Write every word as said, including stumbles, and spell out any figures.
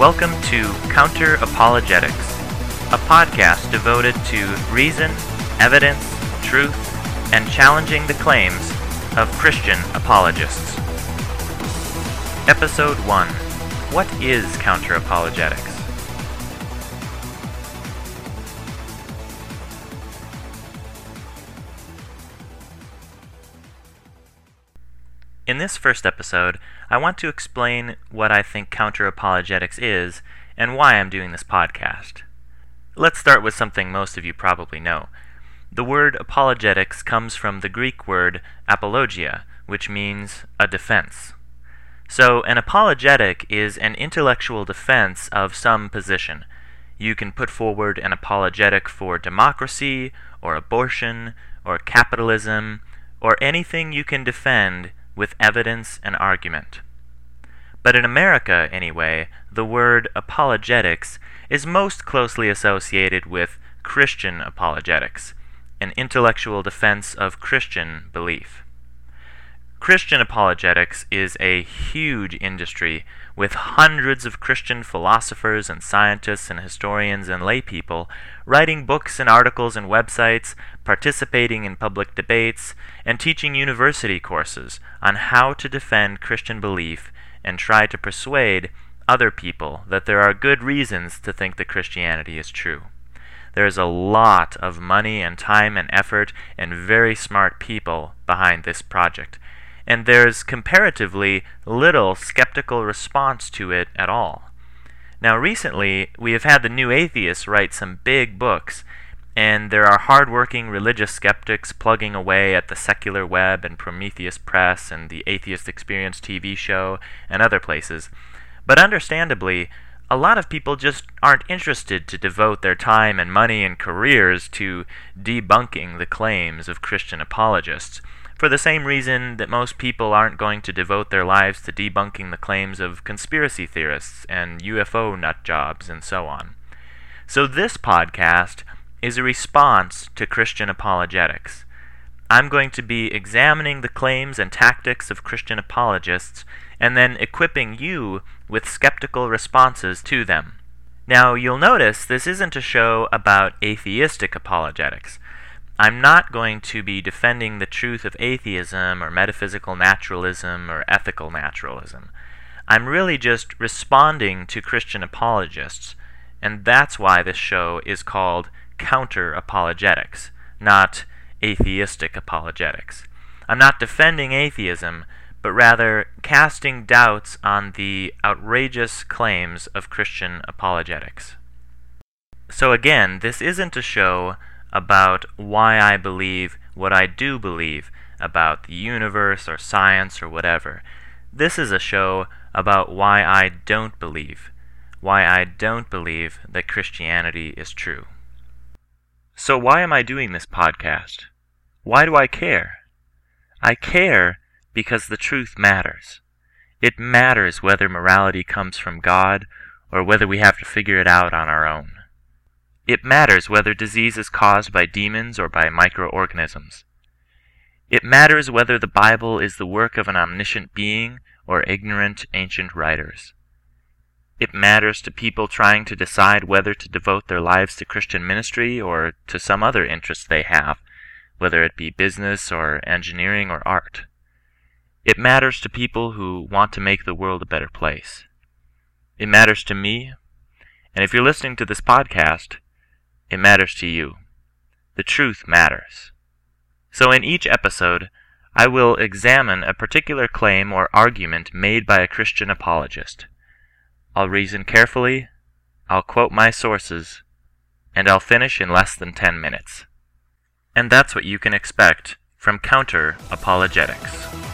Welcome to Counter-Apologetics, a podcast devoted to reason, evidence, truth, and challenging the claims of Christian apologists. Episode one. What is Counter-Apologetics? In this first episode, I want to explain what I think counter-apologetics is and why I'm doing this podcast. Let's start with something most of you probably know. The word apologetics comes from the Greek word apologia, which means a defense. So an apologetic is an intellectual defense of some position. You can put forward an apologetic for democracy, or abortion, or capitalism, or anything you can defend with evidence and argument. But in America, anyway, the word apologetics is most closely associated with Christian apologetics, an intellectual defense of Christian belief. Christian apologetics is a huge industry with hundreds of Christian philosophers and scientists and historians and laypeople writing books and articles and websites, participating in public debates, and teaching university courses on how to defend Christian belief and try to persuade other people that there are good reasons to think that Christianity is true. There is a lot of money and time and effort and very smart people behind this project, and there's comparatively little skeptical response to it at all. Now recently, we have had the New Atheists write some big books, and there are hard-working religious skeptics plugging away at the Secular Web and Prometheus Press and the Atheist Experience T V show and other places. But understandably, a lot of people just aren't interested to devote their time and money and careers to debunking the claims of Christian apologists, for the same reason that most people aren't going to devote their lives to debunking the claims of conspiracy theorists and U F O nutjobs and so on. So this podcast is a response to Christian apologetics. I'm going to be examining the claims and tactics of Christian apologists and then equipping you with skeptical responses to them. Now you'll notice this isn't a show about atheistic apologetics. I'm not going to be defending the truth of atheism or metaphysical naturalism or ethical naturalism. I'm really just responding to Christian apologists, and that's why this show is called Counter-Apologetics, not Atheistic Apologetics. I'm not defending atheism, but rather casting doubts on the outrageous claims of Christian apologetics. So again, this isn't a show about why I believe what I do believe about the universe or science or whatever. This is a show about why I don't believe, why I don't believe that Christianity is true. So why am I doing this podcast? Why do I care? I care because the truth matters. It matters whether morality comes from God or whether we have to figure it out on our own. It matters whether disease is caused by demons or by microorganisms. It matters whether the Bible is the work of an omniscient being or ignorant ancient writers. It matters to people trying to decide whether to devote their lives to Christian ministry or to some other interest they have, whether it be business or engineering or art. It matters to people who want to make the world a better place. It matters to me, and if you're listening to this podcast, it matters to you. The truth matters. So in each episode, I will examine a particular claim or argument made by a Christian apologist. I'll reason carefully, I'll quote my sources, and I'll finish in less than ten minutes. And that's what you can expect from Counter Apologetics.